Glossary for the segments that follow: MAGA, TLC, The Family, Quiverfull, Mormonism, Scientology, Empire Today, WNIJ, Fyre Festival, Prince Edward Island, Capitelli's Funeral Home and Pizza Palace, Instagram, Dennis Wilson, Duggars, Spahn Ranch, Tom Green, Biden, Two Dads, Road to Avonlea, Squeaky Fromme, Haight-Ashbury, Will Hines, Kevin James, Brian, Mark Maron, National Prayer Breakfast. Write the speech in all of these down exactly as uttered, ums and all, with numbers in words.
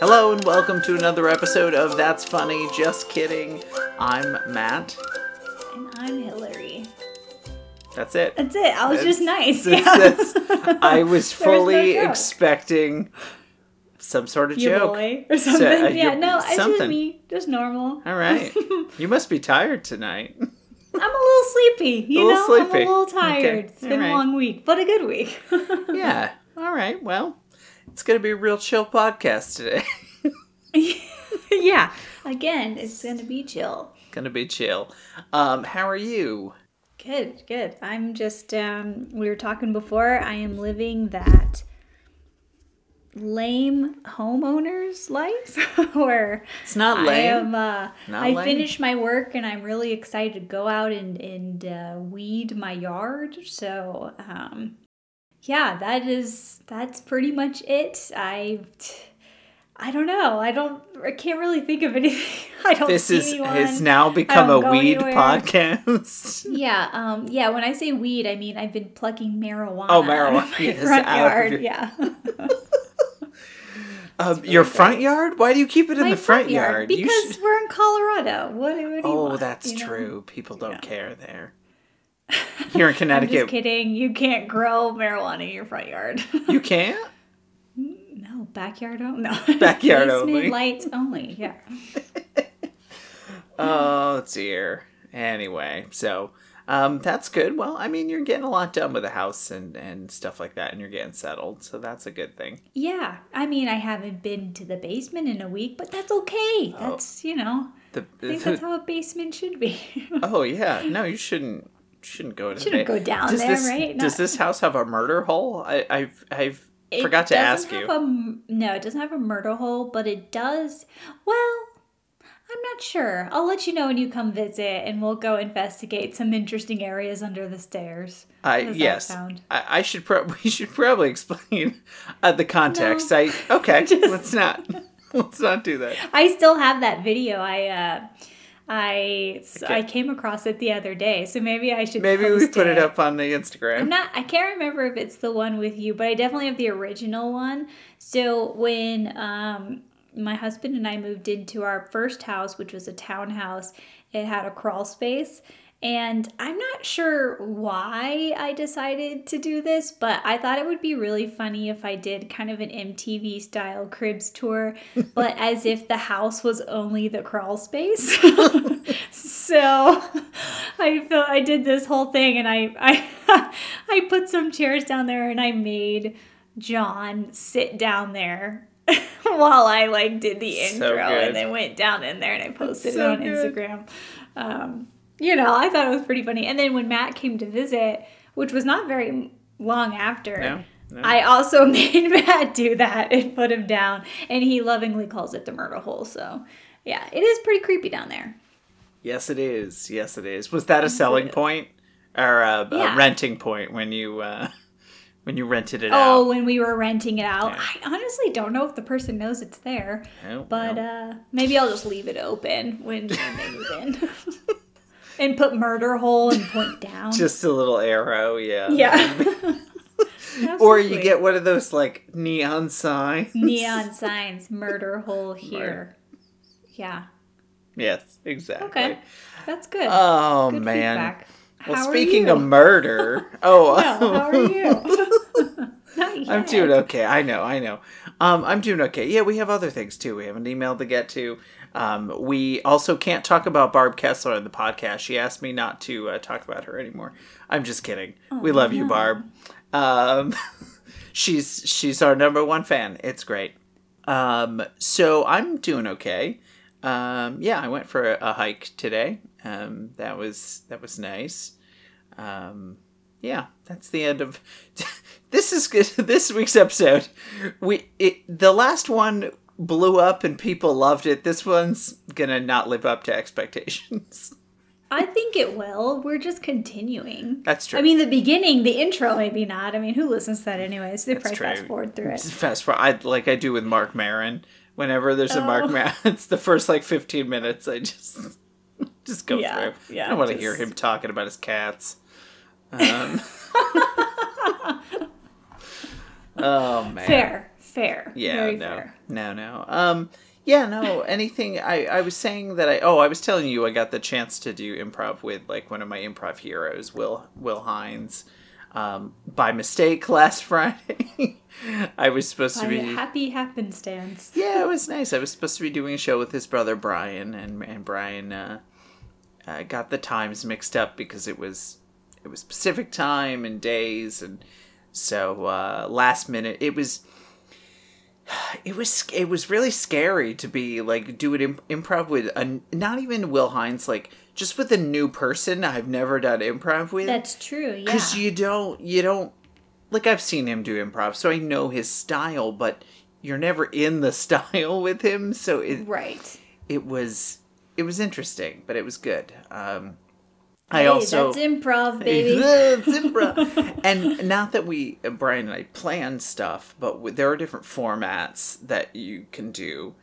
Hello and welcome to another episode of That's Funny, Just Kidding. I'm Matt. And I'm Hillary. That's it. That's it. I was that's, just nice. That's, yeah. that's, I was fully was no expecting some sort of you joke. Boy or something. So, uh, yeah, no, it's just me. Just normal. All right. You must be tired tonight. I'm a little sleepy. You a little know, sleepy. I'm a little tired. Okay. It's been right. a long week, but a good week. Yeah. All right. Well, it's going to be a real chill podcast today. Yeah. Again, it's going to be chill. Going to be chill. Um, how are you? Good, good. I'm just, um, we were talking before, I am living that lame homeowner's life. Or it's not lame. I, am, uh, not I lame. Finished my work and I'm really excited to go out and, and uh, weed my yard. So, um, yeah, that is, that's pretty much it. I... T- I don't know. I don't. I can't really think of anything. I don't. This see is anyone. Has now become a weed anywhere. Podcast. Yeah. Um. Yeah. When I say weed, I mean I've been plucking marijuana. Oh, marijuana! Out of my yes, front yard. Your... Yeah. um, really your good. Front yard? Why do you keep it in my the front, front yard? yard? Because should... we're in Colorado. What? what do you oh, want? That's you true. Know? People don't you know. Care there. Here in Connecticut. I'm just kidding. You can't grow marijuana in your front yard. You can't. No, backyard only. No. Backyard only. Lights only, yeah. Oh, dear. Anyway, so um, that's good. Well, I mean, you're getting a lot done with the house and, and stuff like that, and you're getting settled, so that's a good thing. Yeah. I mean, I haven't been to the basement in a week, but that's okay. That's, oh, you know, the, I think the, that's how a basement should be. Oh, yeah. No, you shouldn't shouldn't go to shouldn't the basement. Shouldn't go down does there, this, right? Does Not... this house have a murder hole? I, I've... I've It Forgot to ask you. A, no, it doesn't have a murder hole, but it does. Well, I'm not sure. I'll let you know when you come visit, and we'll go investigate some interesting areas under the stairs. I uh, yes, found. I, I should. Pro- we should probably explain uh, the context. No. I okay. Just... Let's not. Let's not do that. I still have that video. I. Uh, I okay. I came across it the other day, so maybe I should maybe post we put it. it up on the Instagram. I'm not. I can't remember if it's the one with you, but I definitely have the original one. So when um, my husband and I moved into our first house, which was a townhouse, it had a crawl space, and I'm not sure why I decided to do this, but I thought it would be really funny if I did kind of an M T V style cribs tour, but as if the house was only the crawl space. So I feel I did this whole thing, and I I I put some chairs down there, and I made John sit down there while I like did the intro, so and then went down in there, and I posted so it on good. Instagram. Um, you know, I thought it was pretty funny. And then when Matt came to visit, which was not very long after, no, no. I also made Matt do that and put him down. And he lovingly calls it the murder hole. So, yeah, it is pretty creepy down there. Yes, it is. Yes, it is. Was that a selling point or a, yeah. a renting point when you... Uh... When you rented it oh, out. Oh, when we were renting it out. Yeah. I honestly don't know if the person knows it's there. No, but no. Uh, maybe I'll just leave it open when they move in. And put murder hole and point down. Just a little arrow, yeah. Yeah. Or you get one of those, like, neon signs. Neon signs. Murder hole here. Murder. Yeah. Yes, exactly. Okay. That's good. Oh, good man. Feedback. Well, how speaking of murder, oh, no, how are you? Not yet. I'm doing okay. I know, I know. Um, I'm doing okay. Yeah, we have other things too. We have an email to get to. Um, we also can't talk about Barb Kessler on the podcast. She asked me not to uh, talk about her anymore. I'm just kidding. Oh, we love no. you, Barb. Um, she's she's our number one fan. It's great. Um, so I'm doing okay. Um, yeah, I went for a, a hike today. Um, that was, that was nice. Um, yeah, that's the end of, this is good. This week's episode. We, it, the last one blew up and people loved it. This one's gonna not live up to expectations. I think it will. We're just continuing. That's true. I mean, the beginning, the intro, maybe not. I mean, who listens to that anyways? They probably fast forward through it. Fast forward. I, like I do with Mark Maron. Whenever there's oh. a Mark Maron, it's the first like fifteen minutes. I just... Just go yeah, through. Yeah, I don't want to just... hear him talking about his cats. Um. Oh, man. Fair, Fair. Yeah, Very no, fair. no, no. Um, yeah, no, anything, I, I was saying that I, oh, I was telling you I got the chance to do improv with, like, one of my improv heroes, Will, Will Hines, um, by mistake last Friday. I was supposed by to be... happy happenstance. Yeah, it was nice. I was supposed to be doing a show with his brother, Brian, and, and Brian, uh, uh, got the times mixed up because it was, it was Pacific time and days, and so, uh, last minute, it was... It was it was really scary to be like do it imp- improv with a, not even Will Hines, like just with a new person I've never done improv with. That's true, yeah. Because you don't you don't like I've seen him do improv, so I know his style, but you're never in the style with him, so it right. It was it was interesting, but it was good. Um, I hey, also that's improv, baby. That's improv. And not that we, Brian and I, planned stuff, but there are different formats that you can do.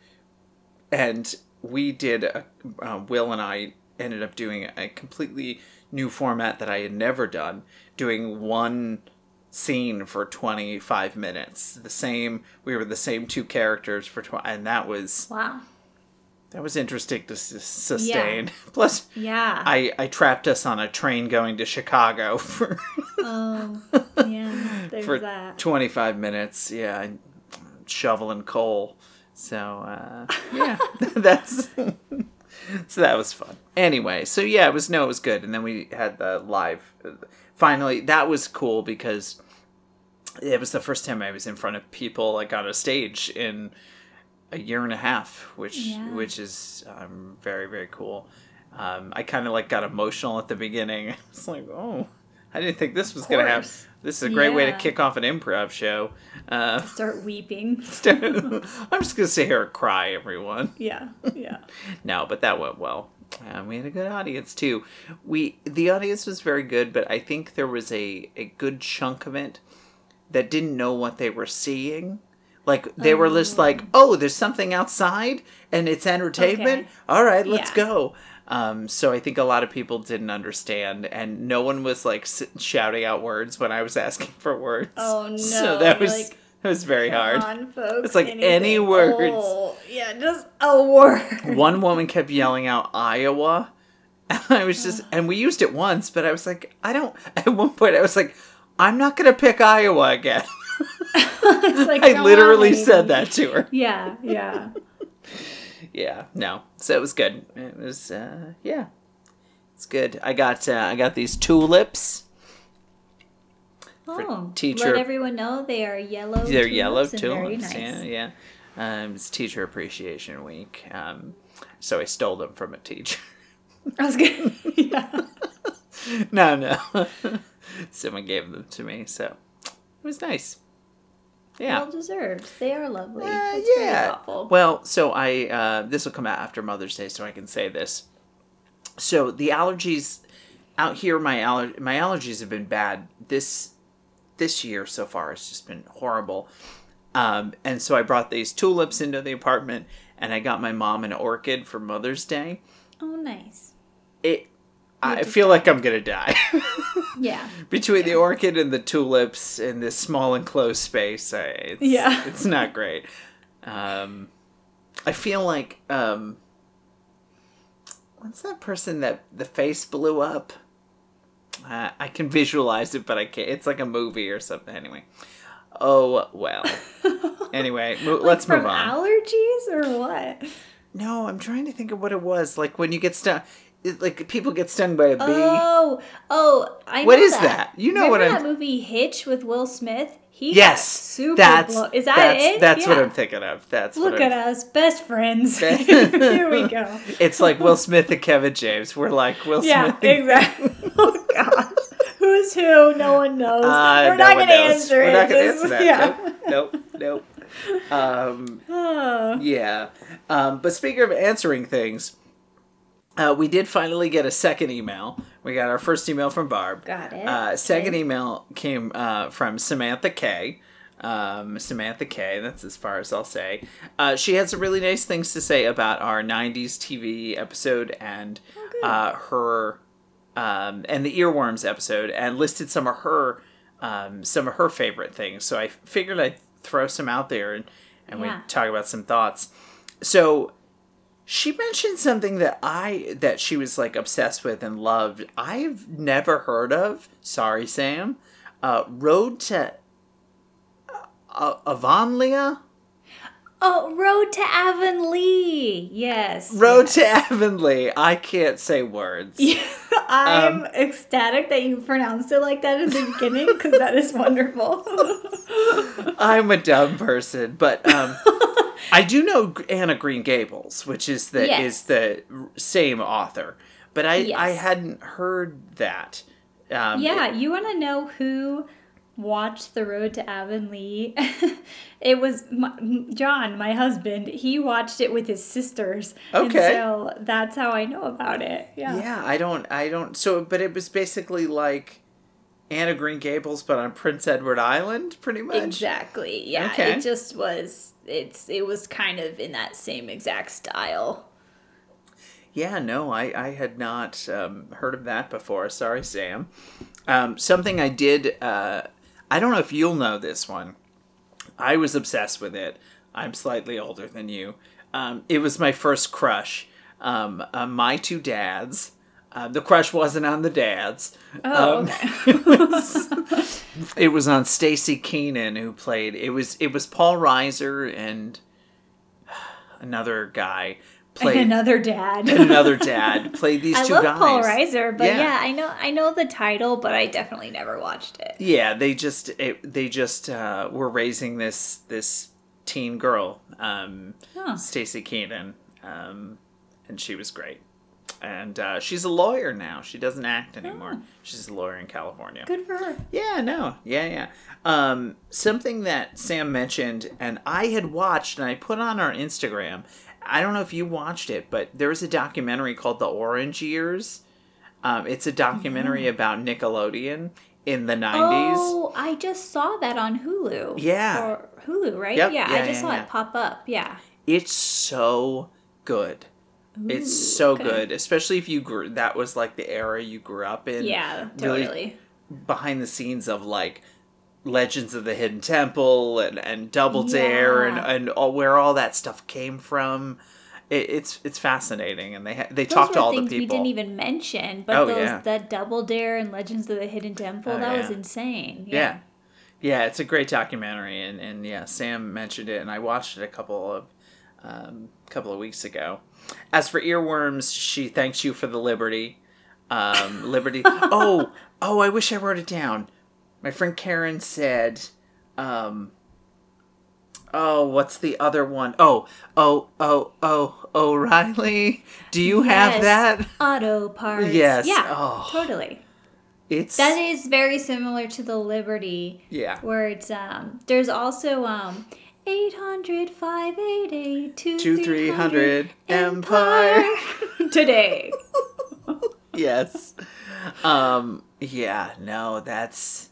And we did, a, uh, Will and I ended up doing a completely new format that I had never done, doing one scene for twenty-five minutes. The same, we were the same two characters for twenty, and that was... Wow. That was interesting to s- sustain. Yeah. Plus, yeah, I, I trapped us on a train going to Chicago for oh yeah, there's for that. twenty-five minutes. Yeah, shoveling coal. So uh, yeah, that's so that was fun. Anyway, so yeah, it was no, it was good. And then we had the live. Finally, that was cool because it was the first time I was in front of people like on a stage in. A year and a half, which yeah. which is um, very, very cool. Um, I kind of like got emotional at the beginning. I was like, oh, I didn't think this was going to happen. This is a great yeah. way to kick off an improv show. Uh, start weeping. start, I'm just going to sit here and cry, everyone. Yeah, yeah. No, but that went well. Um, we had a good audience, too. We The audience was very good, but I think there was a, a good chunk of it that didn't know what they were seeing. Like, they were just like, oh, there's something outside, and it's entertainment? Okay. All right, let's yeah. go. Um, so I think a lot of people didn't understand, and no one was, like, s- shouting out words when I was asking for words. Oh, no. So that was like, that was very hard. On, folks, it's like, anything. any words. Oh, yeah, just a word. One woman kept yelling out, Iowa, and I was just, and we used it once, but I was like, I don't, at one point I was like, I'm not going to pick Iowa again. It's like, I literally said that to her. Yeah, yeah. Yeah, no. So it was good. It was, uh, yeah. It's good. I got uh, I got these tulips. Oh, teacher. Let everyone know they are yellow They're tulips yellow tulips. Very nice. Yeah, yeah. Um, it's Teacher Appreciation Week. Um, so I stole them from a teacher. I was good. Yeah. No, no. Someone gave them to me, so it was nice. Yeah. Well deserved. They are lovely. Uh, That's yeah. Awful. Well, so I, uh, this will come out after Mother's Day, so I can say this. So the allergies out here, my aller- my allergies have been bad this, this year so far. It's just been horrible. Um, and so I brought these tulips into the apartment and I got my mom an orchid for Mother's Day. Oh, nice. It, I feel like I'm going to die. Yeah. Between yeah. the orchid and the tulips in this small enclosed space, I, it's, yeah. it's not great. Um, I feel like, um, what's that person that the face blew up? Uh, I can visualize it, but I can't. It's like a movie or something. Anyway. Oh, well. Anyway, mo- like let's move on. Allergies or what? No, I'm trying to think of what it was. Like when you get stuck... Like, people get stung by a bee. Oh, oh, I know What is that? that? You know Remember what I'm... Remember that movie Hitch with Will Smith? He yes, super that's... Blown. Is that that's, it? That's yeah. what I'm thinking of. That's Look what at I'm... us, best friends. Here we go. It's like Will Smith and Kevin James. We're like Will Smith Yeah, and... exactly. Oh, God. Who's who? No one knows. Uh, We're no not going to answer We're it. We're not going to answer that. Yeah. Nope, nope, nope. Um, oh. Yeah. Um, but speaking of answering things... Uh, we did finally get a second email. We got our first email from Barb. Got it. Uh, second okay. email came uh, from Samantha K. Um, Samantha K. That's as far as I'll say. Uh, she had some really nice things to say about our nineties T V episode and oh, uh, her um, and the Earworms episode, and listed some of her um, some of her favorite things. So I figured I'd throw some out there and, and yeah. we talk about some thoughts. So she mentioned something that I, that she was like obsessed with and loved. I've never heard of, sorry, Sam, uh, Road to uh, Avonlea. Oh, Road to Avonlea. Yes. Road yes. to Avonlea. I can't say words. Yeah, I'm um, ecstatic that you pronounced it like that in the beginning, because that is wonderful. I'm a dumb person, but um, I do know Anne of Green Gables, which is the, yes. is the same author, but I, yes. I hadn't heard that. Um, yeah, it, you want to know who... watched The Road to Avonlea. It was my, John, my husband. He watched it with his sisters. Okay. And so that's how I know about it. Yeah. Yeah, I don't, I don't, so, but it was basically like Anne of Green Gables, but on Prince Edward Island, pretty much. Exactly. Yeah. Okay. It just was, it's, it was kind of in that same exact style. Yeah, no, I, I had not um, heard of that before. Sorry, Sam. Um, something I did, uh, I don't know if you'll know this one. I was obsessed with it. I'm slightly older than you. Um, it was my first crush. Um, uh, my Two Dads. Uh, the crush wasn't on the dads. Oh, um, okay. it, was, it was on Stacey Keanan, who played. It was it was Paul Reiser and another guy. Played, and another dad. And another dad. Played these I two guys. I love Paul Reiser, but yeah. yeah, I know I know the title, but I definitely never watched it. Yeah, they just it, they just uh, were raising this this teen girl, um, huh. Stacey Keanan, um, and she was great. And uh, she's a lawyer now. She doesn't act anymore. Oh. She's a lawyer in California. Good for her. Yeah, no. Yeah, yeah. Um, something that Sam mentioned, and I had watched, and I put on our Instagram... I don't know if you watched it, but there was a documentary called The Orange Years. Um, it's a documentary mm-hmm. about Nickelodeon in the nineties. Oh, I just saw that on Hulu. Yeah. Or Hulu, right? Yep. Yeah, yeah, I just yeah, saw yeah. it pop up. Yeah. It's so good. Ooh, it's so okay. good, especially if you grew, that was like the era you grew up in. Yeah, totally. Really behind the scenes of like Legends of the Hidden Temple and, and Double Dare yeah. and, and all, where all that stuff came from. It, it's it's fascinating, and they ha- they those talked to all the people. Things we didn't even mention, but oh, those yeah. that Double Dare and Legends of the Hidden Temple, oh, that yeah. was insane. Yeah. yeah, yeah, it's a great documentary, and, and yeah, Sam mentioned it, and I watched it a couple of um, couple of weeks ago. As for earworms, she thanks you for the liberty, um, liberty. oh, oh, I wish I wrote it down. My friend Karen said, um, oh, what's the other one? Oh, oh, oh, oh, O'Reilly. Do you yes. have that? Auto parts. Yes. Yeah, oh. totally. It's That is very similar to the Liberty. Yeah. Where it's, um, there's also, um, eight hundred, five eight eight, two three hundred Empire Today. Yes. Um, yeah, no, that's...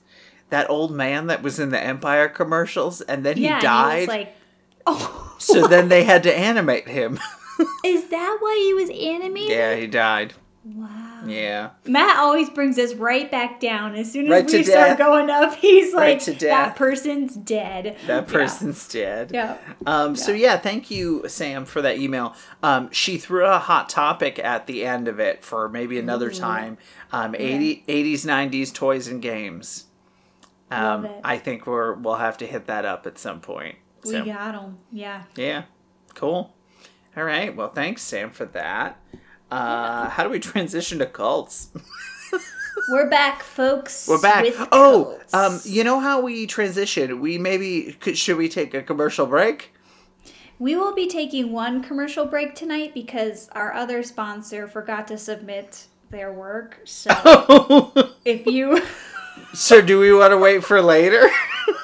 That old man that was in the Empire commercials, and then he yeah, died. He was like, oh. So what? Then they had to animate him. Is that why he was animated? Yeah, he died. Wow. Yeah. Matt always brings us right back down. As soon as right we start death. Going up, he's right like, that person's dead. That person's yeah. dead. Yeah. Um, yeah. So, yeah, thank you, Sam, for that email. Um, she threw a hot topic at the end of it for maybe another mm-hmm. time. Um, yeah. eighties, nineties toys and games. Um, I think we're, we'll have to hit that up at some point. So, we got them. Yeah. Yeah. Cool. All right. Well, thanks, Sam, for that. Uh, how do we transition to cults? We're back, folks. We're back. With oh, cults. um, you know how we transition? We maybe, could, should we take a commercial break? We will be taking one commercial break tonight because our other sponsor forgot to submit their work. So oh. if you... So do we want to wait for later?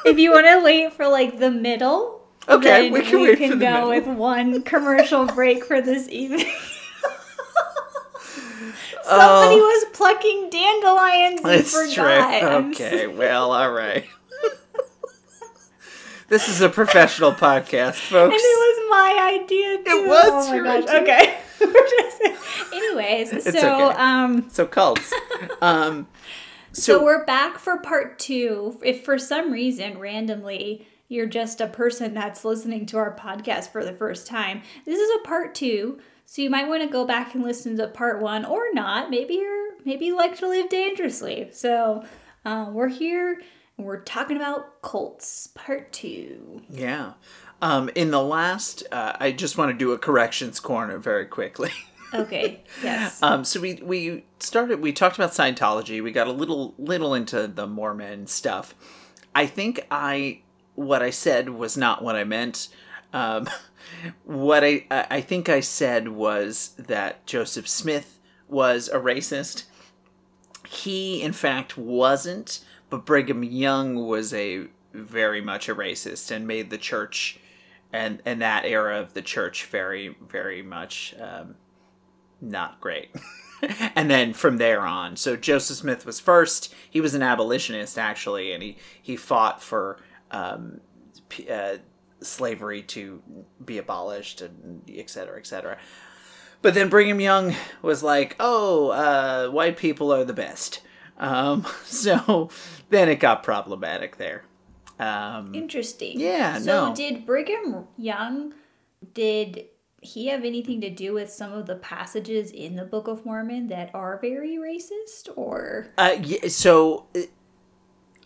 If you want to wait for like the middle, okay, then we can, we wait can for the go middle. With one commercial break for this evening. Somebody uh, was plucking dandelions and forgot. Okay, well, all right. This is a professional podcast, folks. And it was my idea too. It was oh your gosh. Idea. Okay. Just, anyways, it's so okay. um, so cults. Um. So, so we're back for part two. If for some reason, randomly, you're just a person that's listening to our podcast for the first time, this is a part two. So you might want to go back and listen to part one or not. Maybe you're, maybe you like to live dangerously. So uh, we're here and we're talking about cults, part two. Yeah. Um, in the last, uh, I just want to do a corrections corner very quickly. Okay. Yes. Um, so we, we started, we talked about Scientology. We got a little, little into the Mormon stuff. I think I, what I said was not what I meant. Um, what I, I think I said was that Joseph Smith was a racist. He, in fact, wasn't, but Brigham Young was a very much a racist and made the church and, and that era of the church very, very much, um, not great. And then from there on, so Joseph Smith was first. He was an abolitionist, actually, and he, he fought for um, uh, slavery to be abolished, and et cetera, et cetera. But then Brigham Young was like, oh, uh, white people are the best. Um, so then it got problematic there. Um, Interesting. Yeah, so no. did Brigham Young, did... he have anything to do with some of the passages in the Book of Mormon that are very racist, or? Uh, yeah, so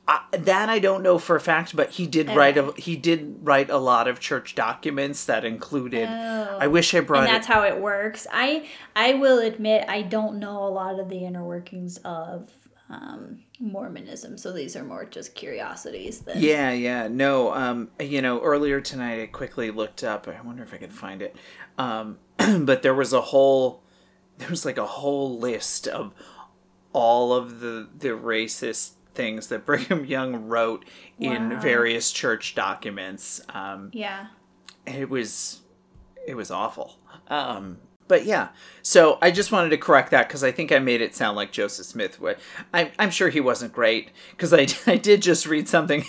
uh, that I don't know for a fact, but he did okay. write a he did write a lot of church documents that included. Oh. I wish I brought. And that's it. How it works. I I will admit I don't know a lot of the inner workings of um, Mormonism, so these are more just curiosities. Than... Yeah, yeah, no. Um, you know, earlier tonight I quickly looked up. I wonder if I could find it. Um, but there was a whole, there was like a whole list of all of the, the racist things that Brigham Young wrote wow. in various church documents. Um, yeah, it was, it was awful. Um, but yeah, so I just wanted to correct that because I think I made it sound like Joseph Smith would. I'm, I'm sure he wasn't great because I, I did just read something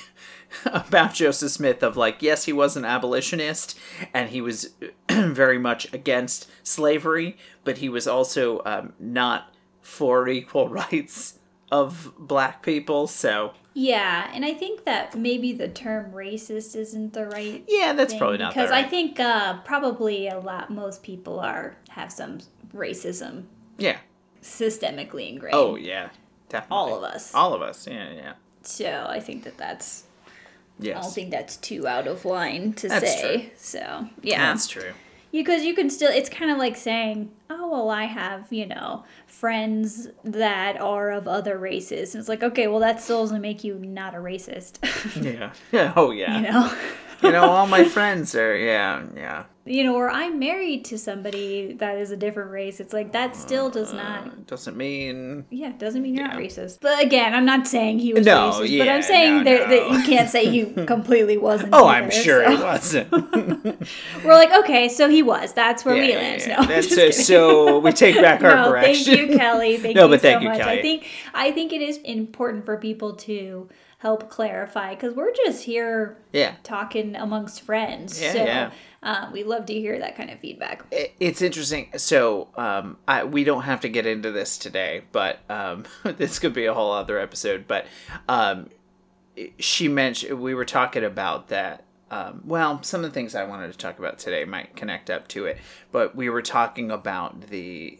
about Joseph Smith of like, yes, he was an abolitionist and he was very much against slavery, but he was also um, not for equal rights of black people. So yeah, and I think that maybe the term racist isn't the right yeah that's thing, probably not because right. I think uh, probably a lot most people are have some racism yeah systemically ingrained. Oh yeah, definitely. All of us all of us yeah yeah so I think that that's Yes. I don't think that's too out of line to that's say. True. So, yeah. That's true. Because you, you can still, it's kind of like saying, oh, well, I have, you know, friends that are of other races. And it's like, okay, well, that still doesn't make you not a racist. Yeah. Yeah. Oh, yeah. You know? You know, all my friends are, yeah, yeah. You know, or I'm married to somebody that is a different race. It's like, that still does not... Uh, doesn't mean... Yeah, doesn't mean you're yeah. not racist. But again, I'm not saying he was no, racist. Yeah, but I'm saying no, that, no. that you can't say he completely wasn't. Oh, either, I'm sure so. He wasn't. We're like, okay, so he was. That's where yeah, we yeah, land. Yeah. No, That's so, so we take back our no, correction. Thank you, Kelly. Thank no, you but so thank you, much. Kelly. I think, I think it is important for people to... help clarify because we're just here yeah. talking amongst friends yeah, so yeah. Uh, we love to hear that kind of feedback. It's interesting, so um I we don't have to get into this today, but um this could be a whole other episode, but um she mentioned we were talking about that um well some of the things I wanted to talk about today might connect up to it, but we were talking about the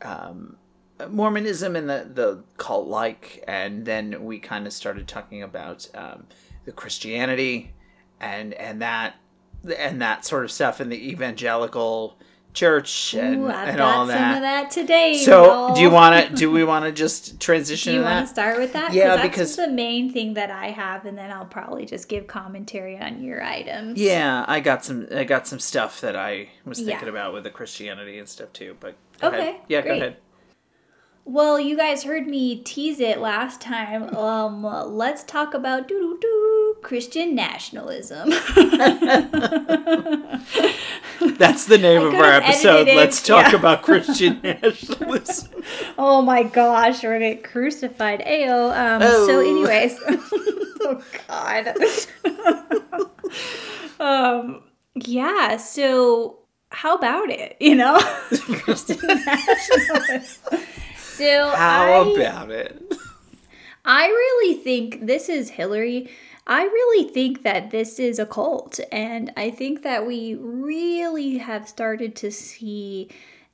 um Mormonism and the, the cult-like, and then we kind of started talking about um, the Christianity and and that and that sort of stuff in the evangelical church and, Ooh, I've and got all that. Some of that today. So, y'all. do you want to? Do we want to just transition? Do you want to start with that? Yeah, that's because the main thing that I have, and then I'll probably just give commentary on your items. Yeah, I got some. I got some stuff that I was thinking yeah. about with the Christianity and stuff too. But go okay, ahead. yeah, great. go ahead. Well, you guys heard me tease it last time. Um, let's talk about doo-doo-doo Christian nationalism. That's the name I of our episode. Let's talk yeah. about Christian nationalism. Oh my gosh, we're going to get crucified. Ayo. Um, oh. So anyways. Oh God. um, yeah, so how about it, you know? Christian nationalism. So How I, about it? I really think this is Hillary. I really think that this is a cult, and I think that we really have started to see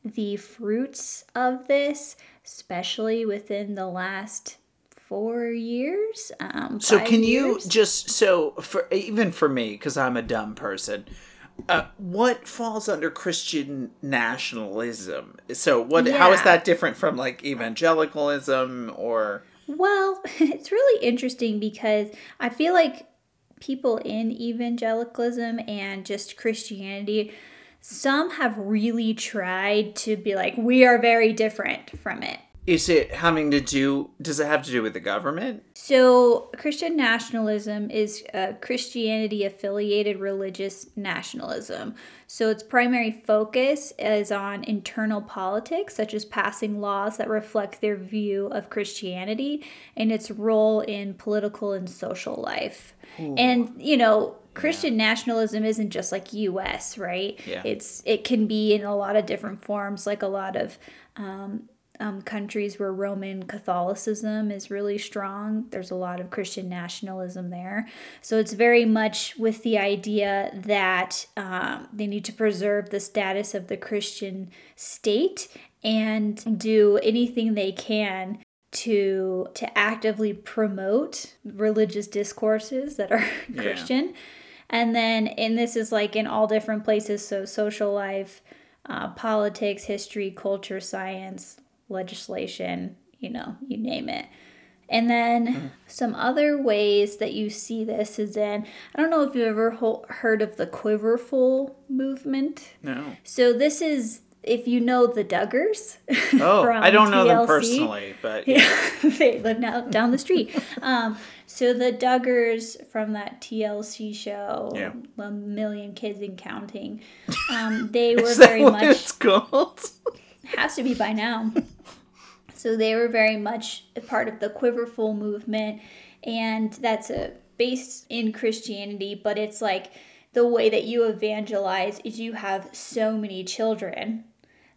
the fruits of this, especially within the last four years. Um, so can years. you just, so for even for me, because I'm a dumb person, uh, what falls under Christian nationalism? So what? Yeah. How is that different from like evangelicalism or... Well, it's really interesting because I feel like people in evangelicalism and just Christianity, some have really tried to be like, we are very different from it. Is it having to do, does it have to do with the government? So Christian nationalism is a Christianity-affiliated religious nationalism. So its primary focus is on internal politics, such as passing laws that reflect their view of Christianity and its role in political and social life. Ooh. And, you know... Christian yeah. nationalism isn't just like U S, right? Yeah. It's it can be in a lot of different forms, like a lot of um, um, countries where Roman Catholicism is really strong. There's a lot of Christian nationalism there. So it's very much with the idea that um, they need to preserve the status of the Christian state and do anything they can to to actively promote religious discourses that are yeah. Christian. And then, and this is like in all different places, so social life, uh, politics, history, culture, science, legislation, you know, you name it. And then mm. some other ways that you see this is in, I don't know if you've ever ho- heard of the Quiverfull movement. No. So this is, if you know the Duggars. Oh, I don't know T L C, them personally, but yeah. They live now down the street. Um, so the Duggars from that T L C show, yeah. A Million Kids and Counting, um, they were Is very that what much. It's called? Has to be by now. So they were very much a part of the Quiverfull movement, and that's a, based in Christianity, but it's like the way that you evangelize is you have so many children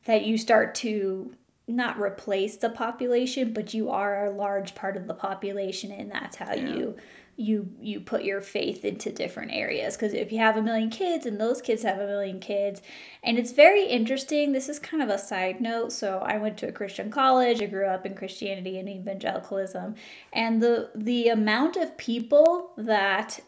that you start to not replace the population, but you are a large part of the population, and that's how yeah. you you you put your faith into different areas. Because if you have a million kids and those kids have a million kids, and it's very interesting. This is kind of a side note. So I went to a Christian college. I grew up in Christianity and evangelicalism, and the the amount of people that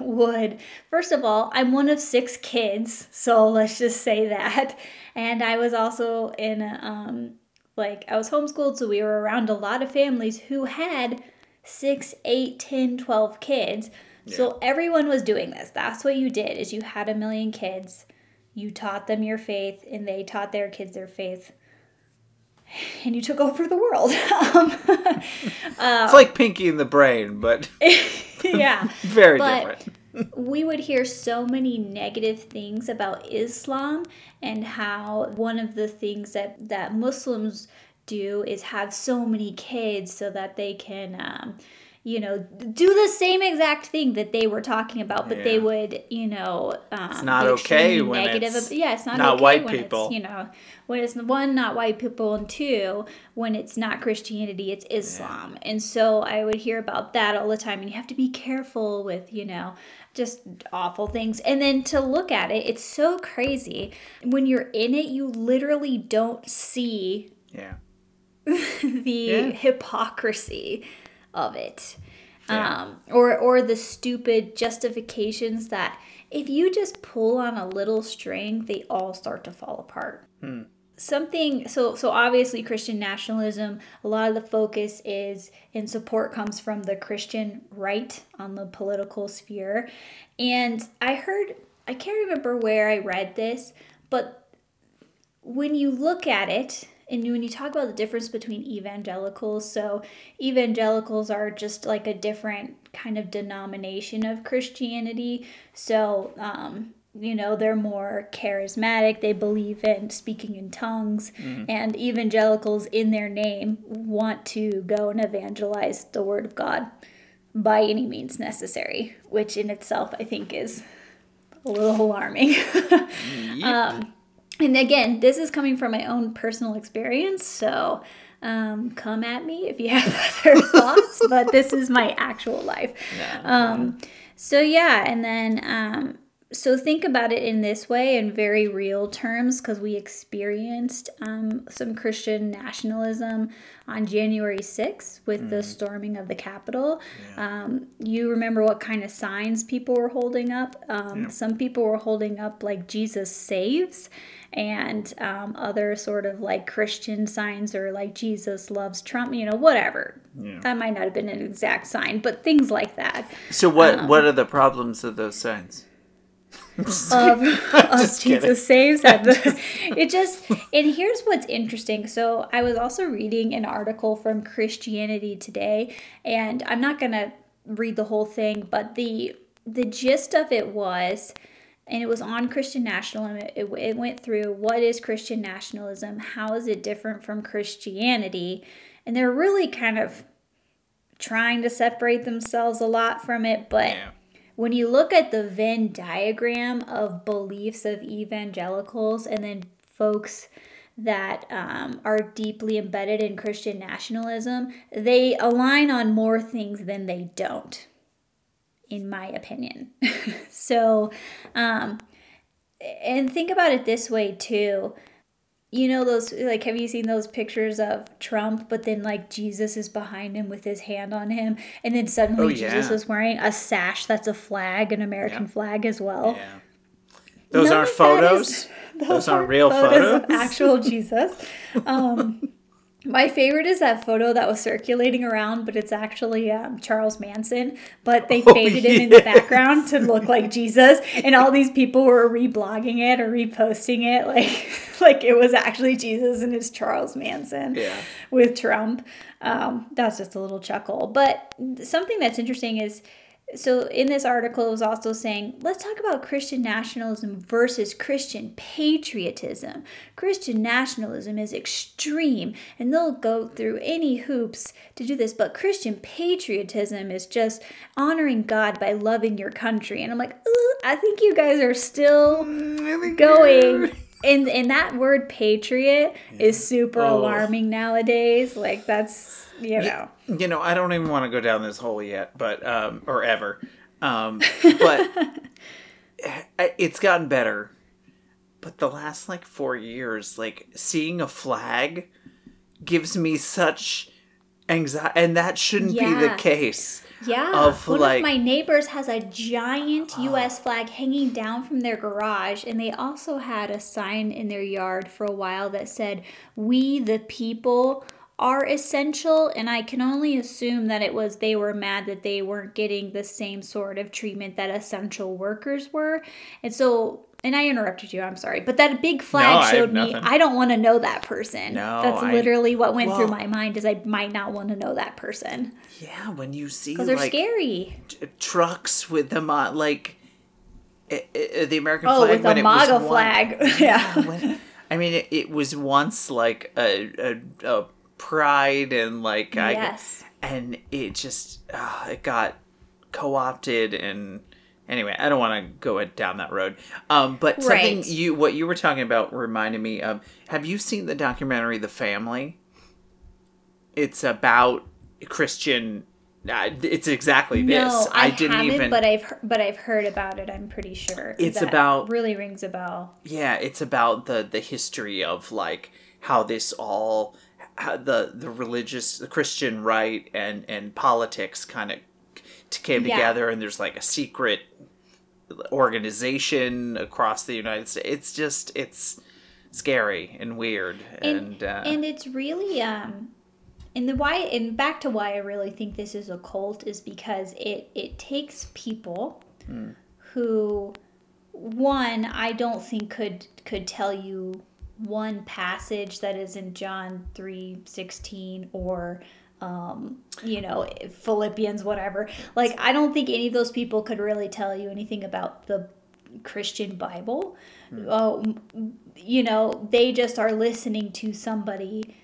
would, first of all, I'm one of six kids, so let's just say that, and I was also in a, um. Like, I was homeschooled, so we were around a lot of families who had six, eight, ten, twelve kids. Yeah. So everyone was doing this. That's what you did, is you had a million kids. You taught them your faith, and they taught their kids their faith. And you took over the world. um, it's like Pinky and the Brain, but yeah, very but, different. We would hear so many negative things about Islam and how one of the things that, that Muslims do is have so many kids so that they can, um, you know, do the same exact thing that they were talking about, but yeah. they would, you know, um, it's not okay when negative it's ab- yeah, it's not, not okay white when people. It's, you know, when it's one, not white people, and two, when it's not Christianity, it's Islam. Yeah. And so I would hear about that all the time, and you have to be careful with, you know, just awful things. And then to look at it, it's so crazy. When you're in it, you literally don't see yeah. the yeah. hypocrisy of it. Yeah. Um, or or the stupid justifications that if you just pull on a little string, they all start to fall apart. Hmm. Something, so so obviously Christian nationalism, a lot of the focus is and support comes from the Christian right on the political sphere. And I heard, I can't remember where I read this, but when you look at it, and when you talk about the difference between evangelicals, so evangelicals are just like a different kind of denomination of Christianity. So, um, you know, they're more charismatic. They believe in speaking in tongues. Mm-hmm. And evangelicals in their name want to go and evangelize the Word of God by any means necessary, which in itself I think is a little alarming. Yep. um, And again, this is coming from my own personal experience, so Um, come at me if you have other thoughts, but this is my actual life. Yeah, um, yeah. So yeah, and then um, so think about it in this way, in very real terms, because we experienced um, some Christian nationalism on January sixth with mm. the storming of the Capitol. Yeah. Um, you remember what kind of signs people were holding up? Um, yeah. Some people were holding up like Jesus saves. And um, other sort of like Christian signs, or like Jesus loves Trump, you know, whatever. Yeah. That might not have been an exact sign, but things like that. So what um, what are the problems of those signs? Of, of Jesus saves. At the, it just, and here's what's interesting. So I was also reading an article from Christianity Today, and I'm not going to read the whole thing, but the the gist of it was... And it was on Christian nationalism. It, it went through what is Christian nationalism, how is it different from Christianity, and they're really kind of trying to separate themselves a lot from it. But yeah. when you look at the Venn diagram of beliefs of evangelicals and then folks that um, are deeply embedded in Christian nationalism, they align on more things than they don't. In my opinion. So, um, and think about it this way too. You know, those, like, have you seen those pictures of Trump, but then like Jesus is behind him with his hand on him. And then suddenly oh, yeah. Jesus is wearing a sash that's a flag, an American yeah. flag as well. Yeah. Those None aren't photos. Is, those those aren't, aren't real photos. photos. Of actual Jesus. Um, My favorite is that photo that was circulating around, but it's actually um, Charles Manson, but they oh, faded yes. him in the background to look like Jesus, and all these people were reblogging it or reposting it like like it was actually Jesus and it's Charles Manson yeah. with Trump. Um, that's just a little chuckle. But something that's interesting is, so in this article it was also saying, let's talk about Christian nationalism versus Christian patriotism. Christian nationalism is extreme, and they'll go through any hoops to do this, but Christian patriotism is just honoring God by loving your country. And I'm like, I think you guys are still going... And and that word patriot yeah. is super oh. alarming nowadays. Like, that's, you know. You, you know, I don't even want to go down this hole yet, but, um, or ever. Um, but it's gotten better. But the last, like, four years, like, seeing a flag gives me such anxiety. And that shouldn't yeah. be the case. Yeah, of one like, of my neighbors has a giant U S flag hanging down from their garage, and they also had a sign in their yard for a while that said, "We the people are essential," and I can only assume that it was they were mad that they weren't getting the same sort of treatment that essential workers were. And so, and I interrupted you, I'm sorry, but that big flag no, showed I me, I don't want to know that person. No, That's literally I, what went well, through my mind is I might not want to know that person. Yeah, when you see, because they're like, scary. T- trucks with the, mo- like, it, it, the American oh, flag. Oh, with the MAGA flag. One, yeah. When, I mean, it, it was once like a, a, a pride and like, I, yes. and it just, uh, it got co-opted and. Anyway, I don't want to go down that road. Um, but something right. you, what you were talking about reminded me of, have you seen the documentary, The Family? It's about Christian, uh, it's exactly no, this. I, I didn't haven't, even, but I've, but I've heard about it. I'm pretty sure. It's that about, really rings a bell. Yeah. It's about the, the history of like how this all, how the, the religious, the Christian right and, and politics kind of came together yeah. and there's like a secret organization across the United States. It's just, it's scary and weird. And, and, uh, and it's really, um, and the why, and back to why I really think this is a cult is because it, it takes people hmm. who, one, I don't think could, could tell you one passage that is in John three sixteen or, um, you know, Philippians, whatever. Like, I don't think any of those people could really tell you anything about the Christian Bible. Mm. Uh, you know, they just are listening to somebody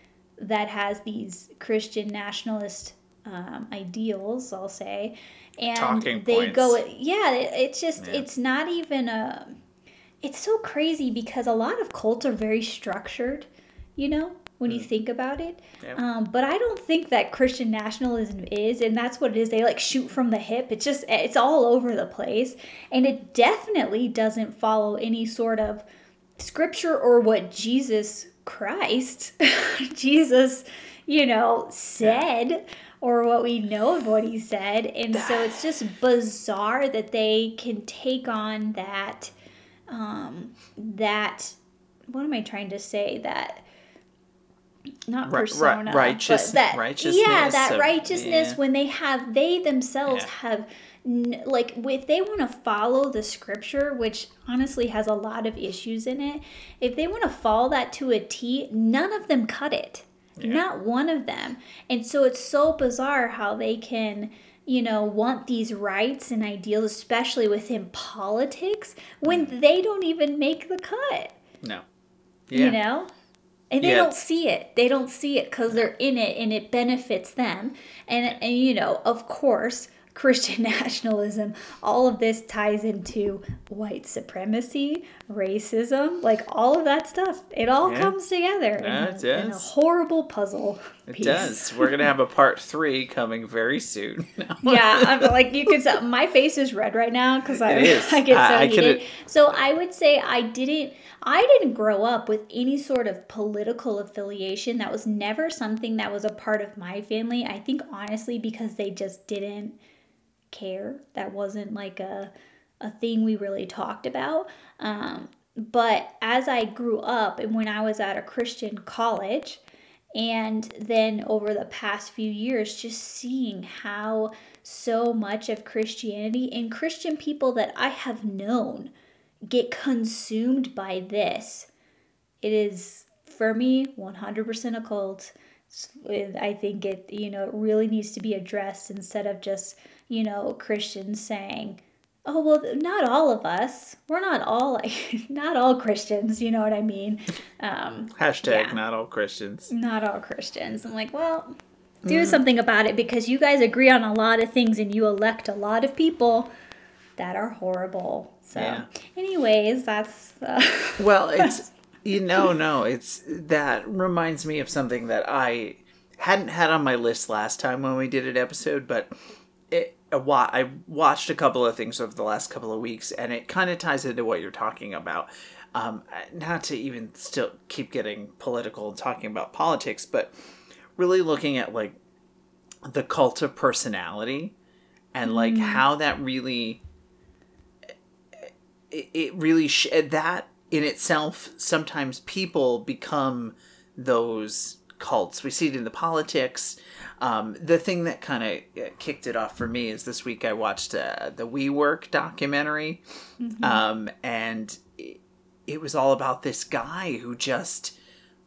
that has these Christian nationalist um, ideals, I'll say. And Talking they points. go, yeah, it, it's just, yeah. it's not even a, it's so crazy because a lot of cults are very structured, you know? when mm. you think about it. Yeah. Um, but I don't think that Christian nationalism is, and that's what it is. They like shoot from the hip. It's just, it's all over the place. And it definitely doesn't follow any sort of scripture or what Jesus Christ, Jesus, you know, said, yeah. or what we know of what he said. And so it's just bizarre that they can take on that, um, that, what am I trying to say? That, not persona, right, right, righteous, but that, righteousness. Yeah, that of, righteousness yeah. when they have, they themselves yeah. have, like, if they want to follow the scripture, which honestly has a lot of issues in it, if they want to follow that to a T, none of them cut it. Yeah. Not one of them. And so it's so bizarre how they can, you know, want these rights and ideals, especially within politics, when mm. they don't even make the cut. No. Yeah. You know? And they yeah. don't see it. They don't see it because they're in it and it benefits them. And, and, you know, of course, Christian nationalism, all of this ties into white supremacy, racism, like all of that stuff. It all yeah. comes together yeah, in, a, in a horrible puzzle piece. It does. We're going to have a part three coming very soon. yeah, I'm like, you could tell my face is red right now because I, I get so I, I heated. So I would say I didn't, I didn't grow up with any sort of political affiliation. That was never something that was a part of my family. I think honestly because they just didn't care. That wasn't like a a thing we really talked about. Um, but as I grew up and when I was at a Christian college and then over the past few years, just seeing how so much of Christianity and Christian people that I have known get consumed by this, it is for me one hundred percent a cult. I think it, you know, it really needs to be addressed instead of just, you know, Christians saying, oh, well, not all of us. We're not all, like, not all Christians, you know what I mean? Um, Hashtag yeah. not all Christians. Not all Christians. I'm like, well, do mm. something about it because you guys agree on a lot of things and you elect a lot of people that are horrible. So yeah. anyways, that's... Uh, well, that's- it's... You know, no, it's, that reminds me of something that I hadn't had on my list last time when we did an episode, but it, I watched a couple of things over the last couple of weeks, and it kind of ties into what you're talking about. Um, not to even still keep getting political and talking about politics, but really looking at, like, the cult of personality and, like, mm. how that really, it, it really, sh- that... in itself, sometimes people become those cults. We see it in the politics. Um, the thing that kind of kicked it off for me is this week I watched uh, the WeWork documentary. Mm-hmm. Um, and it, it was all about this guy who just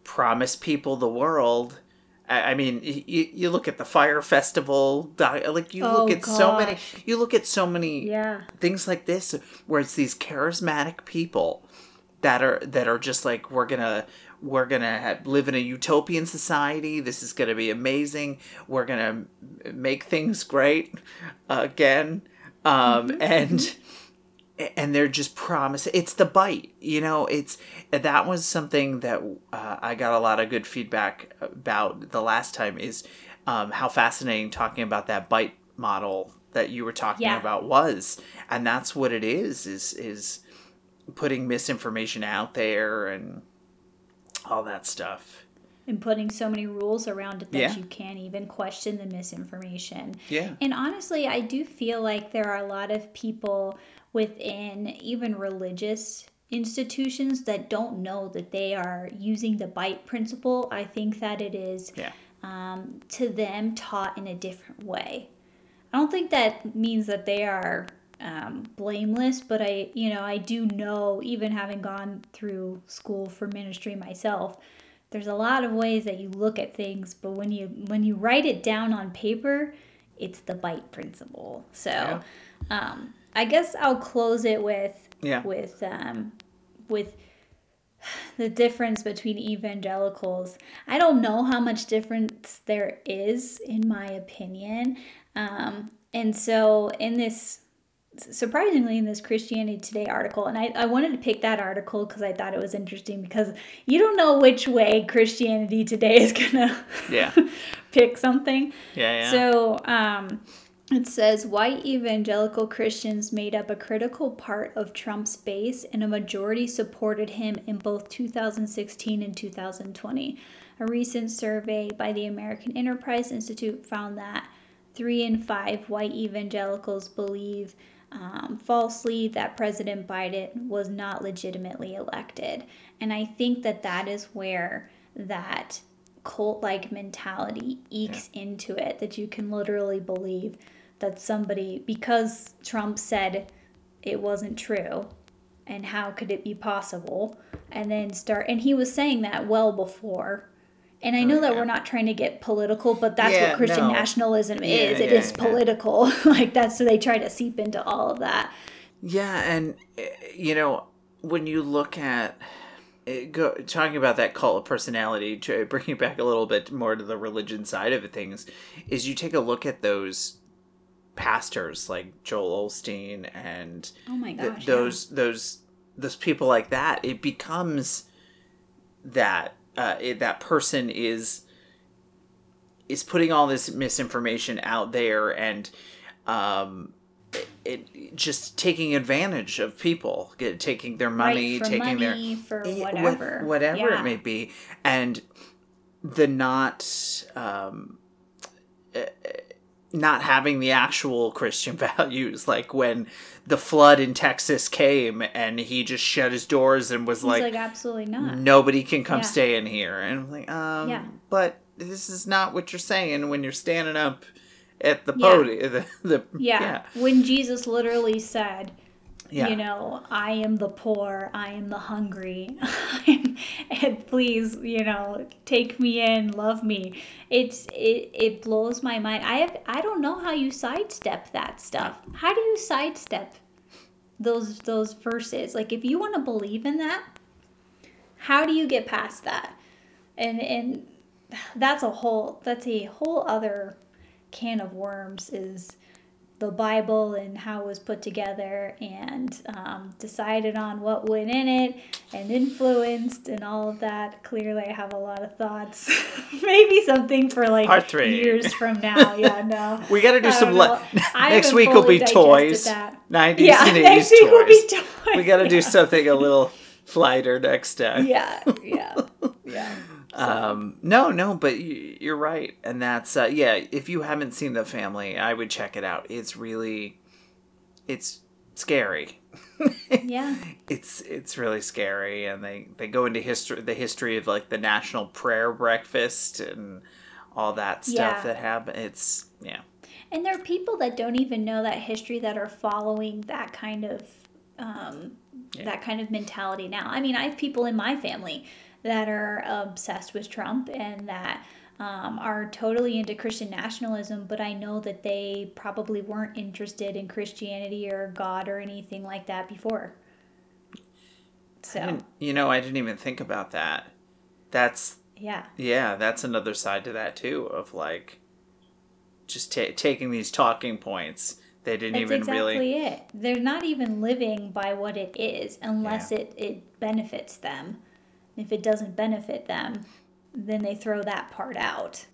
promised people the world. I, I mean, you, you look at the Fyre Festival, like you oh, look at gosh. so many, you look at so many yeah. things like this where it's these charismatic people that are that are just like, we're gonna we're gonna have, live in a utopian society. This is gonna be amazing. We're gonna make things great uh, again, um, mm-hmm. and and they're just promising. It's the BITE, you know. It's that was something that uh, I got a lot of good feedback about the last time. Is um, how fascinating talking about that BITE model that you were talking yeah. about was, and that's what it is. Is is putting misinformation out there and all that stuff. And putting so many rules around it that yeah. you can't even question the misinformation. Yeah. And honestly, I do feel like there are a lot of people within even religious institutions that don't know that they are using the BITE principle. I think that it is yeah. um, to them taught in a different way. I don't think that means that they are... Um, blameless, but I, you know, I do know, even having gone through school for ministry myself, there's a lot of ways that you look at things, but when you when you write it down on paper, it's the BITE principle. So, yeah. um, I guess I'll close it with yeah. with um, with the difference between evangelicals. I don't know how much difference there is, in my opinion, um, and so in this. surprisingly in this Christianity Today article, and I, I wanted to pick that article because I thought it was interesting, because you don't know which way Christianity Today is going to yeah. pick something. Yeah, yeah. So um, it says, white evangelical Christians made up a critical part of Trump's base, and a majority supported him in both two thousand sixteen and two thousand twenty. A recent survey by the American Enterprise Institute found that three in five white evangelicals believe um, falsely that President Biden was not legitimately elected. And I think that that is where that cult-like mentality ekes yeah. into it, that you can literally believe that somebody, because Trump said it wasn't true, and how could it be possible, and then start, and he was saying that well before. And I know that we're not trying to get political, but that's yeah, what Christian no. nationalism is. Yeah, it yeah, is political. Yeah. Like, that's, so they try to seep into all of that. Yeah, and, you know, when you look at, go, talking about that cult of personality, to bring it back a little bit more to the religion side of things, is you take a look at those pastors like Joel Osteen and oh my gosh, th- those, yeah. those, those people like that, it becomes that. Uh, it, that person is is putting all this misinformation out there, and um, it, it just taking advantage of people, get, taking their money, right, for taking money, their for whatever, wh- whatever yeah. it may be, and the not um, uh, not having the actual Christian values. Like when the flood in Texas came and he just shut his doors and was like, like, absolutely not. Nobody can come yeah. stay in here. And I'm like, um, yeah. but this is not what you're saying when you're standing up at the yeah. podium. The, the, yeah. yeah. When Jesus literally said, yeah. you know, I am the poor, I am the hungry, and please, you know, take me in, love me. It's, it, it blows my mind. I have, I don't know how you sidestep that stuff. How do you sidestep those, those verses? Like, if you want to believe in that, how do you get past that? And, and that's a whole, that's a whole other can of worms, is the Bible and how it was put together and um, decided on what went in it and influenced and all of that. Clearly, I have a lot of thoughts. Maybe something for like Part three. years from now. Yeah, no. We got to do some. Le- next week will be toys. nineties yeah, and eighties next week toys. will be toys. We got to yeah. do something a little lighter next time. Yeah, yeah, yeah. Um, no, no, but you're right. And that's, uh, yeah, if you haven't seen The Family, I would check it out. It's really, it's scary. Yeah. It's, it's really scary. And they, they go into history, the history of like the National Prayer Breakfast and all that stuff yeah. that happened. It's, yeah. And there are people that don't even know that history that are following that kind of, um, yeah. that kind of mentality now. I mean, I have people in my family that are obsessed with Trump and that um, are totally into Christian nationalism, but I know that they probably weren't interested in Christianity or God or anything like that before. So, you know, I didn't even think about that. That's, yeah, yeah, that's another side to that too, of like just t- taking these talking points. They didn't that's even exactly really. It. They're not even living by what it is unless yeah. it, it benefits them. If it doesn't benefit them, then they throw that part out.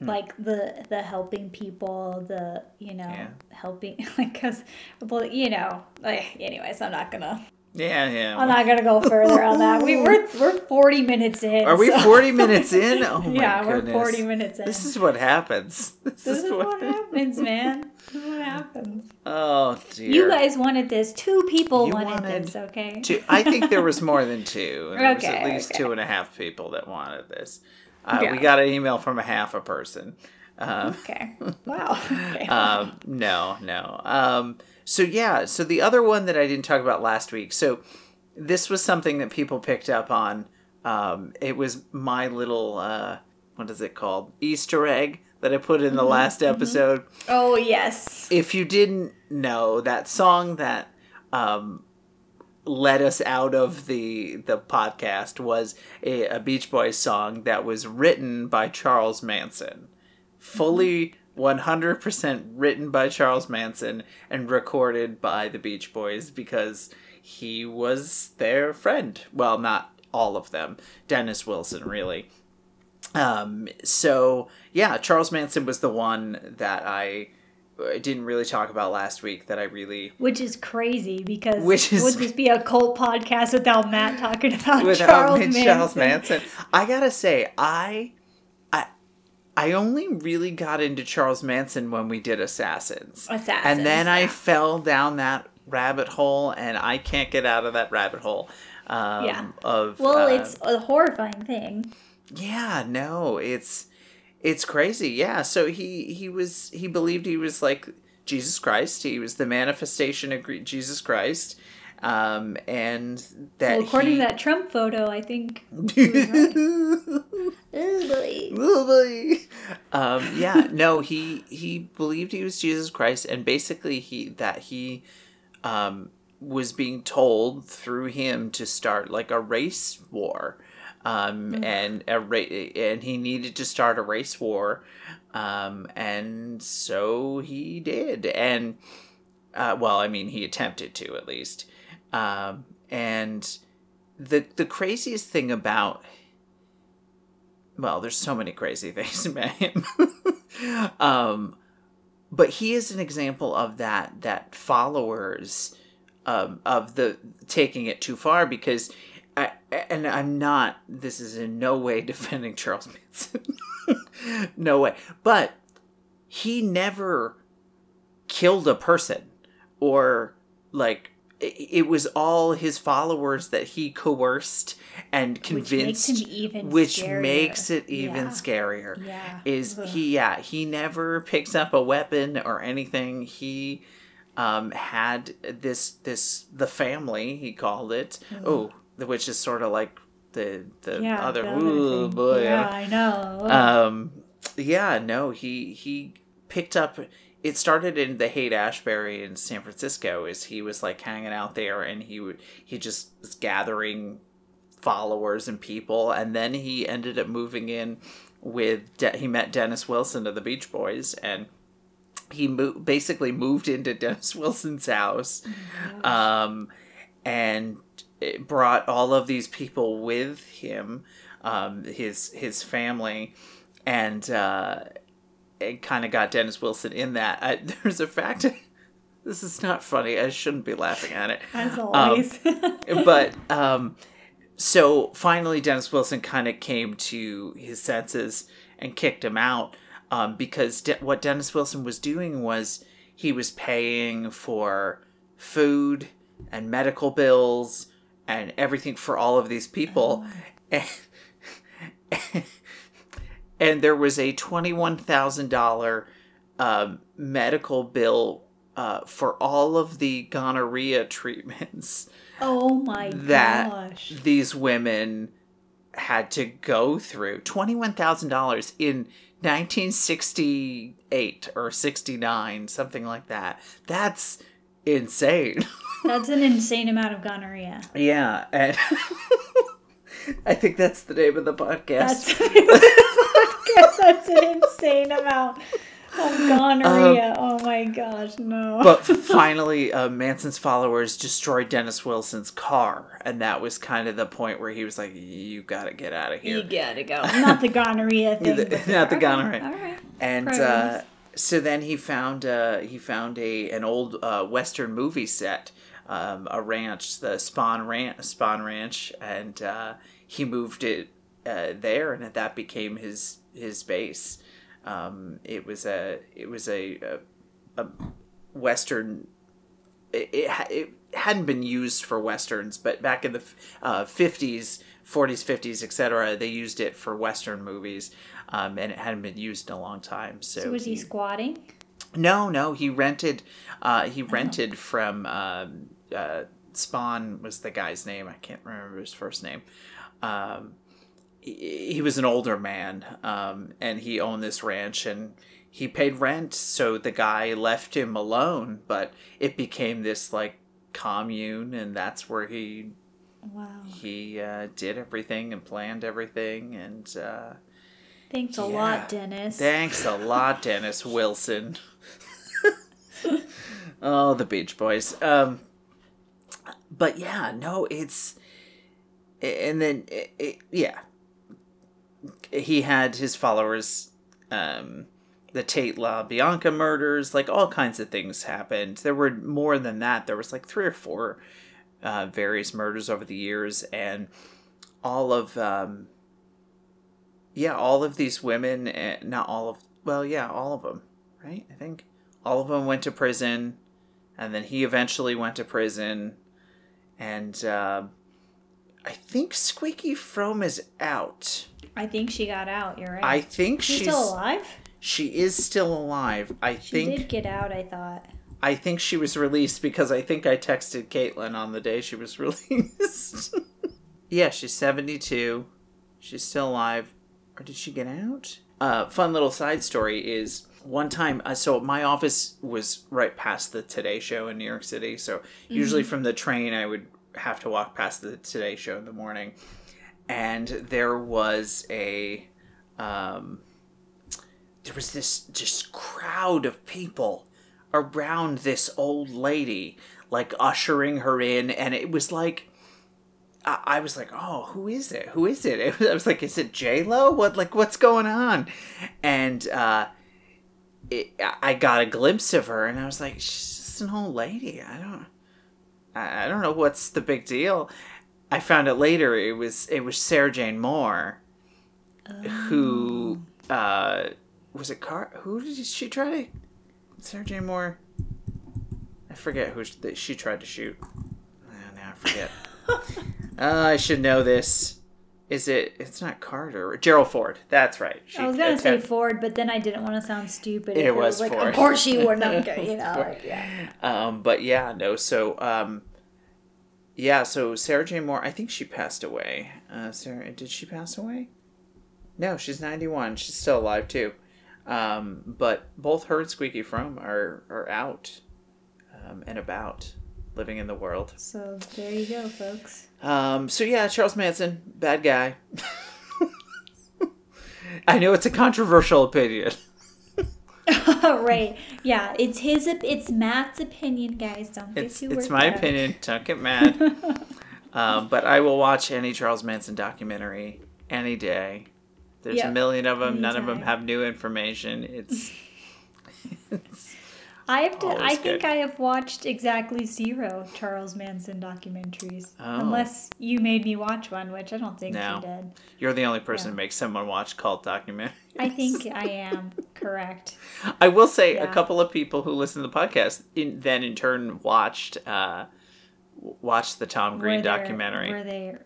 Hmm. Like the the helping people, the, you know, yeah. helping, like, because, well, you know, like, anyways, I'm not going to. Yeah, yeah. I'm well. not going to go further on that. We, we're, we're forty minutes in. Are so. we forty minutes in? Oh, my yeah, goodness. Yeah, we're forty minutes in. This is what happens. This, this is, is what happens, man. This is what happens. Oh, dear. You guys wanted this. Two people wanted, wanted this, okay? Two. I think there was more than two. There okay, was at least okay. two and a half people that wanted this. Uh, yeah. We got an email from a half a person. Um, okay. Wow. Okay. Um, no, no. Um, so, yeah. So the other one that I didn't talk about last week. So this was something that people picked up on. Um, it was my little, uh, what is it called? Easter egg that I put in the mm-hmm. last episode. Mm-hmm. Oh, yes. If you didn't know, that song that um, led us out of the the podcast was a, a Beach Boys song that was written by Charles Manson. Fully one hundred percent written by Charles Manson and recorded by the Beach Boys because he was their friend. Well, not all of them. Dennis Wilson, really. Um, so, yeah, Charles Manson was the one that I... I didn't really talk about last week that I really... Which is crazy because which is, would this be a cult podcast without Matt talking about without Charles Manson? Charles Manson. I gotta say, I, I I only really got into Charles Manson when we did Assassins. Assassins. And then yeah. I fell down that rabbit hole and I can't get out of that rabbit hole. Um, yeah. Of, well, uh, it's a horrifying thing. Yeah, no, it's... It's crazy, yeah. So he, he was he believed he was like Jesus Christ. He was the manifestation of Jesus Christ, um, and that. Well, according he... to that Trump photo, I think. He was right. Ooh, boy. Ooh, boy. Um, yeah, no, he he believed he was Jesus Christ, and basically he that he um, was being told through him to start like a race war. Um, mm-hmm. and, a ra- and he needed to start a race war. Um, and so he did. And, uh, well, I mean, he attempted to at least. Um, and the, the craziest thing about, well, there's so many crazy things about him. um, but he is an example of that, that followers, um, of the taking it too far because I, and I'm not, this is in no way defending Charles Manson. No way. But he never killed a person or like, it was all his followers that he coerced and convinced, which makes, him even which makes it even yeah. scarier. Yeah. Is Ugh. he, yeah, he never picks up a weapon or anything. He, um, had this, this, the family, he called it. Mm. Oh, which is sort of like the the yeah, other, the ooh, other boy. Yeah, I know. Um, yeah, no, he he picked up. It started in the Haight-Ashbury in San Francisco. Is he was like hanging out there, and he would he just was gathering followers and people, and then he ended up moving in with. De- he met Dennis Wilson of the Beach Boys, and he mo- basically moved into Dennis Wilson's house, oh, um, and. It brought all of these people with him, um, his his family, and uh, it kind of got Dennis Wilson in that. I, there's a fact. This is not funny. I shouldn't be laughing at it. As always. Um, but um, so finally, Dennis Wilson kind of came to his senses and kicked him out um, because de- what Dennis Wilson was doing was he was paying for food and medical bills. And everything for all of these people. Oh. And, and there was a twenty-one thousand dollars um, medical bill uh, for all of the gonorrhea treatments. Oh my that gosh. That these women had to go through. twenty-one thousand dollars in nineteen sixty-eight or sixty-nine, something like that. That's insane. That's an insane amount of gonorrhea. Yeah. And I think that's the name of the podcast. That's the name of the podcast. That's an insane amount of gonorrhea. Um, oh my gosh, no. But finally, uh, Manson's followers destroyed Dennis Wilson's car. And that was kind of the point where he was like, you got to get out of here. You got to go. Not the gonorrhea thing. the, not the gonorrhea. All right. All right. And... Uh, so then he found uh, he found a an old uh, Western movie set. Um, a ranch, the Spahn Ranch, Spahn Ranch, and uh, he moved it uh, there, and that became his his base. Um, it was a it was a a, a Western. It, it it hadn't been used for Westerns, but back in the uh, fifties, forties, fifties, et cetera, they used it for Western movies, um, and it hadn't been used in a long time. So, so was he, he squatting? No, no, he rented. Uh, he rented oh. from. Um, uh, Spahn was the guy's name. I can't remember his first name. Um, he, he was an older man, um, and he owned this ranch, and he paid rent. So the guy left him alone, but it became this like commune, and that's where he. Wow. He uh, did everything and planned everything, and. Uh, Thanks a yeah. lot, Dennis. Thanks a lot, Dennis Wilson. Oh, the Beach Boys. Um, but yeah, no, it's... And then, it, it, yeah. He had his followers... Um, the Tate LaBianca murders, like all kinds of things happened. There were more than that. There was like three or four uh, various murders over the years, and all of, um, yeah, all of these women, uh, not all of, well, yeah, all of them, right? I think all of them went to prison, and then he eventually went to prison, and uh, I think Squeaky Fromme is out. I think she got out. You're right. I think she's, she's still alive. She is still alive. I she think she did get out, I thought. I think she was released because I think I texted Caitlin on the day she was released. Yeah, she's seventy-two. She's still alive. Or did she get out? Uh, fun little side story is one time, uh, so my office was right past the Today Show in New York City. So mm-hmm. usually from the train, I would have to walk past the Today Show in the morning. And there was a... Um, There was this just crowd of people around this old lady, like ushering her in. And it was like, I, I was like, oh, who is it? Who is it? it was, I was like, is it J-Lo? What, like, what's going on? And uh, it, I got a glimpse of her and I was like, she's just an old lady. I don't, I, I don't know what's the big deal. I found out later. It was, it was Sarah Jane Moore oh. who, uh, Was it Car? Who did she try to? Sarah Jane Moore. I forget who she, that she tried to shoot. Oh, now I forget. uh, I should know this. Is it? It's not Carter. Gerald Ford. That's right. She, I was gonna say had, Ford, but then I didn't want to sound stupid. It, it was, was like, Ford. Of course she wore not go, you know. Like, yeah. Um. But yeah. No. So. Um. Yeah. So Sarah Jane Moore. I think she passed away. Uh. Sarah. Did she pass away? No. She's ninety-one. She's still alive too. Um, but both her and Squeaky Fromme are, are out um, and about living in the world. So there you go, folks. Um, so yeah, Charles Manson, bad guy. I know it's a controversial opinion. Right. Yeah, it's his, it's Matt's opinion, guys. Don't get it's, too worried. It's my out. opinion. Don't get mad. um, but I will watch any Charles Manson documentary any day. There's yep. a million of them. Anytime. None of them have new information. It's. it's I have to. I think good. I have watched exactly zero Charles Manson documentaries, oh. unless you made me watch one, which I don't think no. you did. You're the only person yeah. who makes someone watch cult documentaries. I think I am correct. I will say yeah. a couple of people who listen to the podcast in, then in turn watched uh, watched the Tom Green were there, documentary. Were they?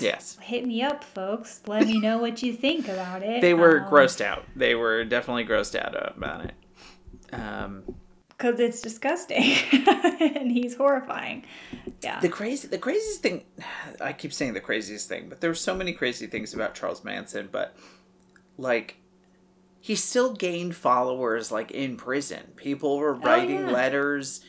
Yes. Hit me up, folks. Let me know what you think about it. They were um, grossed out. They were definitely grossed out about it. Because um, it's disgusting. And he's horrifying. Yeah. The crazy, the craziest thing, I keep saying the craziest thing, but there were so many crazy things about Charles Manson, but like, he still gained followers like in prison. People were writing oh, yeah. letters.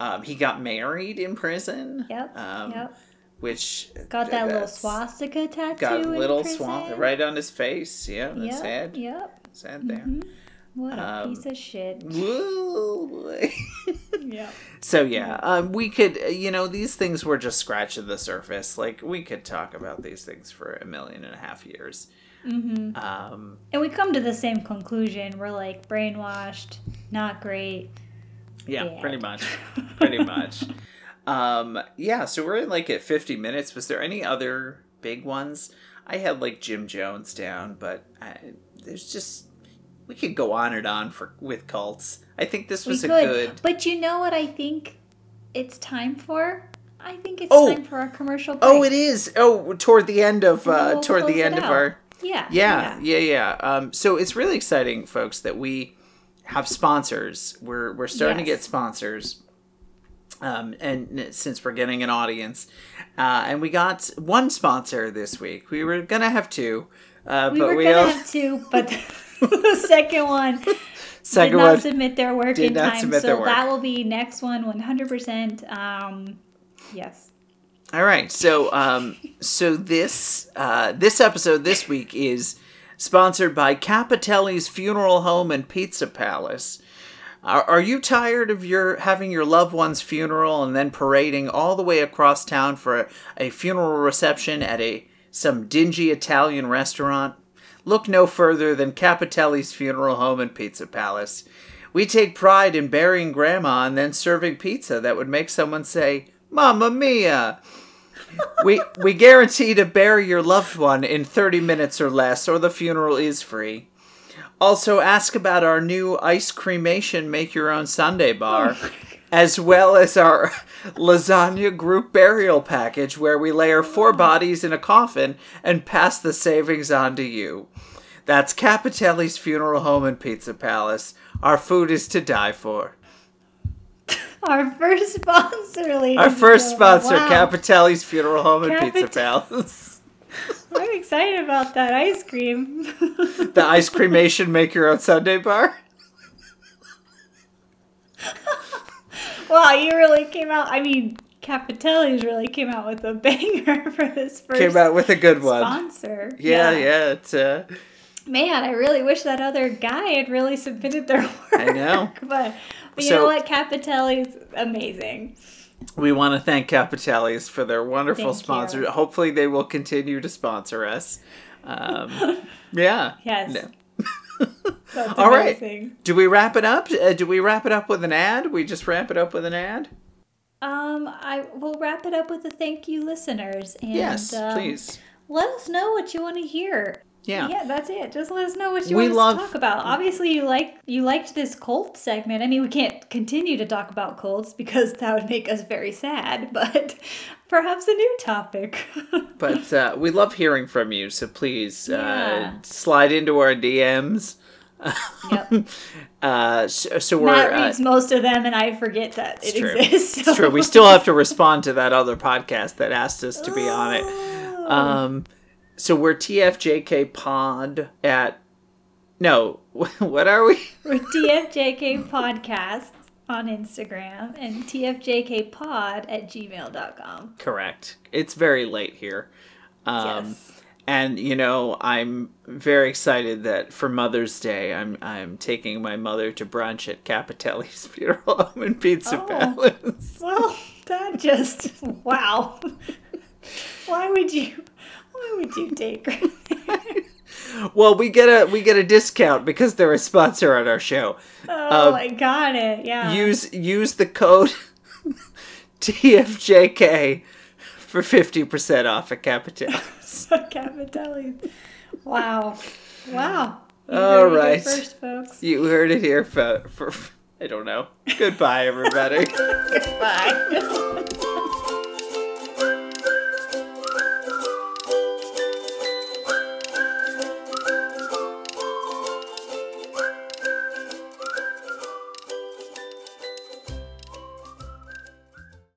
Um, he got married in prison. Yep, um, yep. Which got that little swastika tattoo. Got a little swastika right on his face. Yeah, that's yep, sad. Yep. Sad there. Mm-hmm. What um, a piece of shit. Woo. Yeah. So yeah, um, we could, you know, these things were just scratching the surface. Like we could talk about these things for a million and a half years. Mm-hmm. Um, and we come to the same conclusion. We're like brainwashed, not great. Yeah, bad. pretty much. Pretty much. Um, yeah, so we're in like at fifty minutes. Was there any other big ones? I had like Jim Jones down, but I, there's just, we could go on and on for with cults. I think this was we a could. good. But you know what I think it's time for? I think it's oh. time for our commercial break. Oh, it is. Oh, toward the end of, uh, we'll toward the end of out. our. Yeah. Yeah. Yeah. Yeah. yeah. Um, so it's really exciting, folks, that we have sponsors. We're, we're starting yes. to get sponsors. Um, and since we're getting an audience, uh, and we got one sponsor this week. We were gonna have two, uh, we but were we gonna all... have two, but the second one second did not one submit their work in time, so that will be next one, one hundred percent. Um, yes. All right. So, um, so this uh, this episode this week is sponsored by Capitelli's Funeral Home and Pizza Palace. Are, are you tired of your having your loved one's funeral and then parading all the way across town for a, a funeral reception at a some dingy Italian restaurant? Look no further than Capitelli's Funeral Home and Pizza Palace. We take pride in burying grandma and then serving pizza that would make someone say, "Mamma mia!" we we guarantee to bury your loved one in thirty minutes or less, or the funeral is free. Also, ask about our new ice cremation make-your-own Sunday bar, as well as our lasagna group burial package, where we layer four bodies in a coffin and pass the savings on to you. That's Capitelli's Funeral Home and Pizza Palace. Our food is to die for. Our first sponsor, ladies. Our first sponsor, wow. Capitelli's Funeral Home and Capit- Pizza Palace. I'm excited about that ice cream. The ice cremation make-your-own Sunday bar? Wow, you really came out. I mean, Capitelli's really came out with a banger for this first Came out with a good one. Sponsor. Yeah, yeah. yeah it's, uh... Man, I really wish that other guy had really submitted their work. I know. But... But you so, know what? Capitelli's amazing. We want to thank Capitelli's for their wonderful thank sponsor. You. Hopefully they will continue to sponsor us. Um, yeah. Yes. No. That's All amazing. Right. Do we wrap it up? Uh, do we wrap it up with an ad? We just wrap it up with an ad? Um, I We'll wrap it up with a thank you, listeners. And, yes, um, please. Let us know what you want to hear. Yeah. yeah, that's it. Just let us know what you we want love... us to talk about. Obviously, you like you liked this cult segment. I mean, we can't continue to talk about cults because that would make us very sad, but perhaps a new topic. But uh, we love hearing from you, so please yeah. uh, slide into our D Ms. Yep. uh, so, so we're Matt reads uh, most of them, and I forget that it true. exists. So. It's true. We still have to respond to that other podcast that asked us to be oh. on it. Um So we're T F J K Pod at... No, what are we? We're T F J K Podcast on Instagram and T F J K Pod at gmail dot com. Correct. It's very late here. Um, yes. And, you know, I'm very excited that for Mother's Day, I'm I'm taking my mother to brunch at Capitelli's Funeral Home and Pizza oh. Palace. Well, that just... Wow. Why would you... Why would you take her there? Well, we get a we get a discount because they're a sponsor on our show. Oh, um, I got it. Yeah. Use use the code T F J K for fifty percent off at Capitelli's. Capitelli's. Wow. Wow. You All right. It here first, folks. You heard it here for, for I don't know. Goodbye, everybody. Goodbye.